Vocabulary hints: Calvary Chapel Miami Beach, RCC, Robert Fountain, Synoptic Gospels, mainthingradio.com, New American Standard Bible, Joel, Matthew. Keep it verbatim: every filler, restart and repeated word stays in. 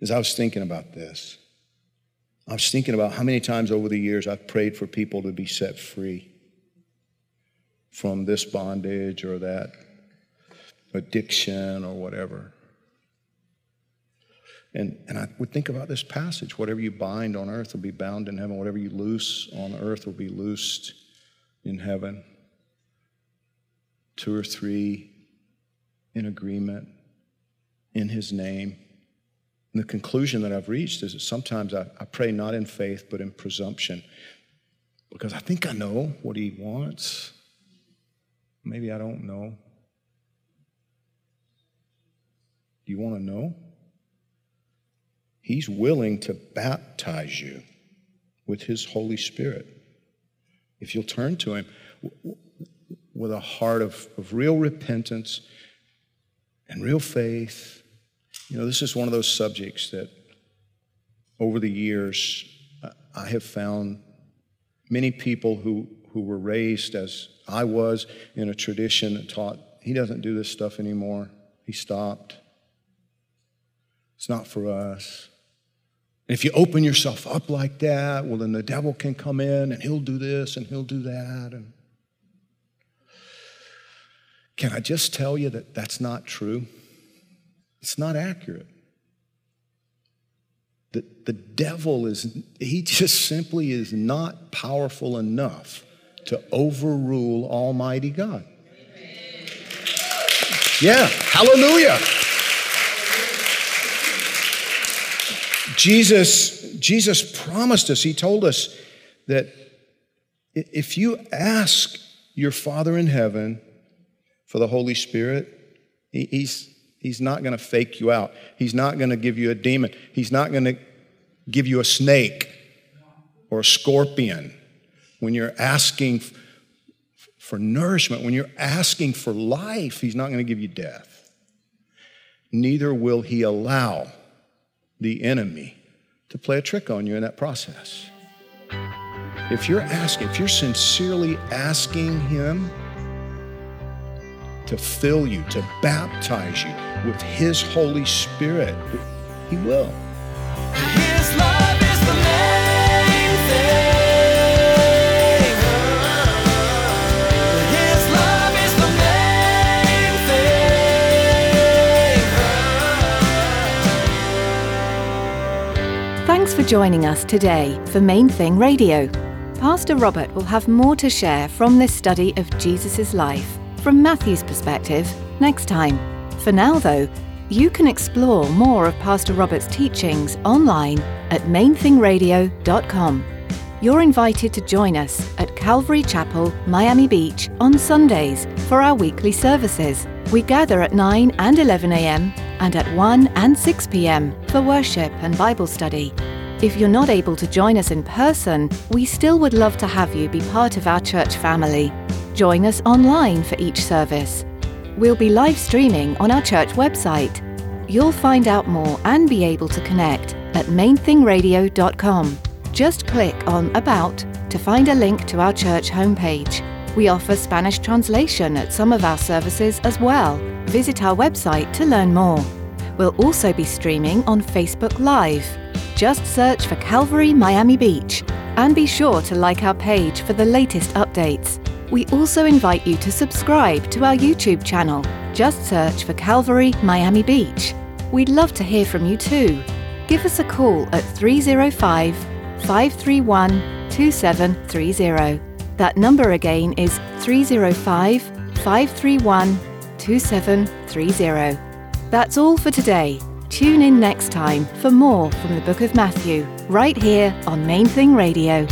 as I was thinking about this, I was thinking about how many times over the years I've prayed for people to be set free from this bondage or that addiction or whatever. And, and I would think about this passage. Whatever you bind on earth will be bound in heaven. Whatever you loose on earth will be loosed in heaven. Two or three in agreement in his name. And the conclusion that I've reached is that sometimes I, I pray not in faith but in presumption, because I think I know what he wants. Maybe I don't know. Do you want to know? He's willing to baptize you with his Holy Spirit if you'll turn to him with a heart of, of real repentance and real faith. You know, this is one of those subjects that over the years I have found many people who, who were raised as I was in a tradition that taught, he doesn't do this stuff anymore. He stopped. It's not for us. And if you open yourself up like that, well, then the devil can come in, and he'll do this, and he'll do that. And can I just tell you that that's not true? It's not accurate. The, the devil is, he just simply is not powerful enough to overrule Almighty God. Yeah, hallelujah. Jesus, Jesus promised us, he told us that if you ask your Father in heaven for the Holy Spirit, he's, he's not going to fake you out. He's not going to give you a demon. He's not going to give you a snake or a scorpion, when you're asking for nourishment, when you're asking for life, he's not going to give you death. Neither will he allow the enemy to play a trick on you in that process. If you're asking, if you're sincerely asking him to fill you, to baptize you with his Holy Spirit, he will. His love is the main thing. His love is the main thing. Thanks for joining us today for Main Thing Radio. Pastor Robert will have more to share from this study of Jesus' life from Matthew's perspective next time. For now, though, you can explore more of Pastor Robert's teachings online at main thing radio dot com. You're invited to join us at Calvary Chapel, Miami Beach on Sundays for our weekly services. We gather at nine and eleven a.m. and at one and six p.m. for worship and Bible study. If you're not able to join us in person, we still would love to have you be part of our church family. Join us online for each service. We'll be live streaming on our church website. You'll find out more and be able to connect at main thing radio dot com. Just click on About to find a link to our church homepage. We offer Spanish translation at some of our services as well. Visit our website to learn more. We'll also be streaming on Facebook Live. Just search for Calvary Miami Beach and be sure to like our page for the latest updates. We also invite you to subscribe to our YouTube channel. Just search for Calvary Miami Beach. We'd love to hear from you too. Give us a call at three oh five, five three one, two seven three oh. That number again is three oh five, five three one, two seven three oh. That's all for today. Tune in next time for more from the Book of Matthew, right here on Main Thing Radio.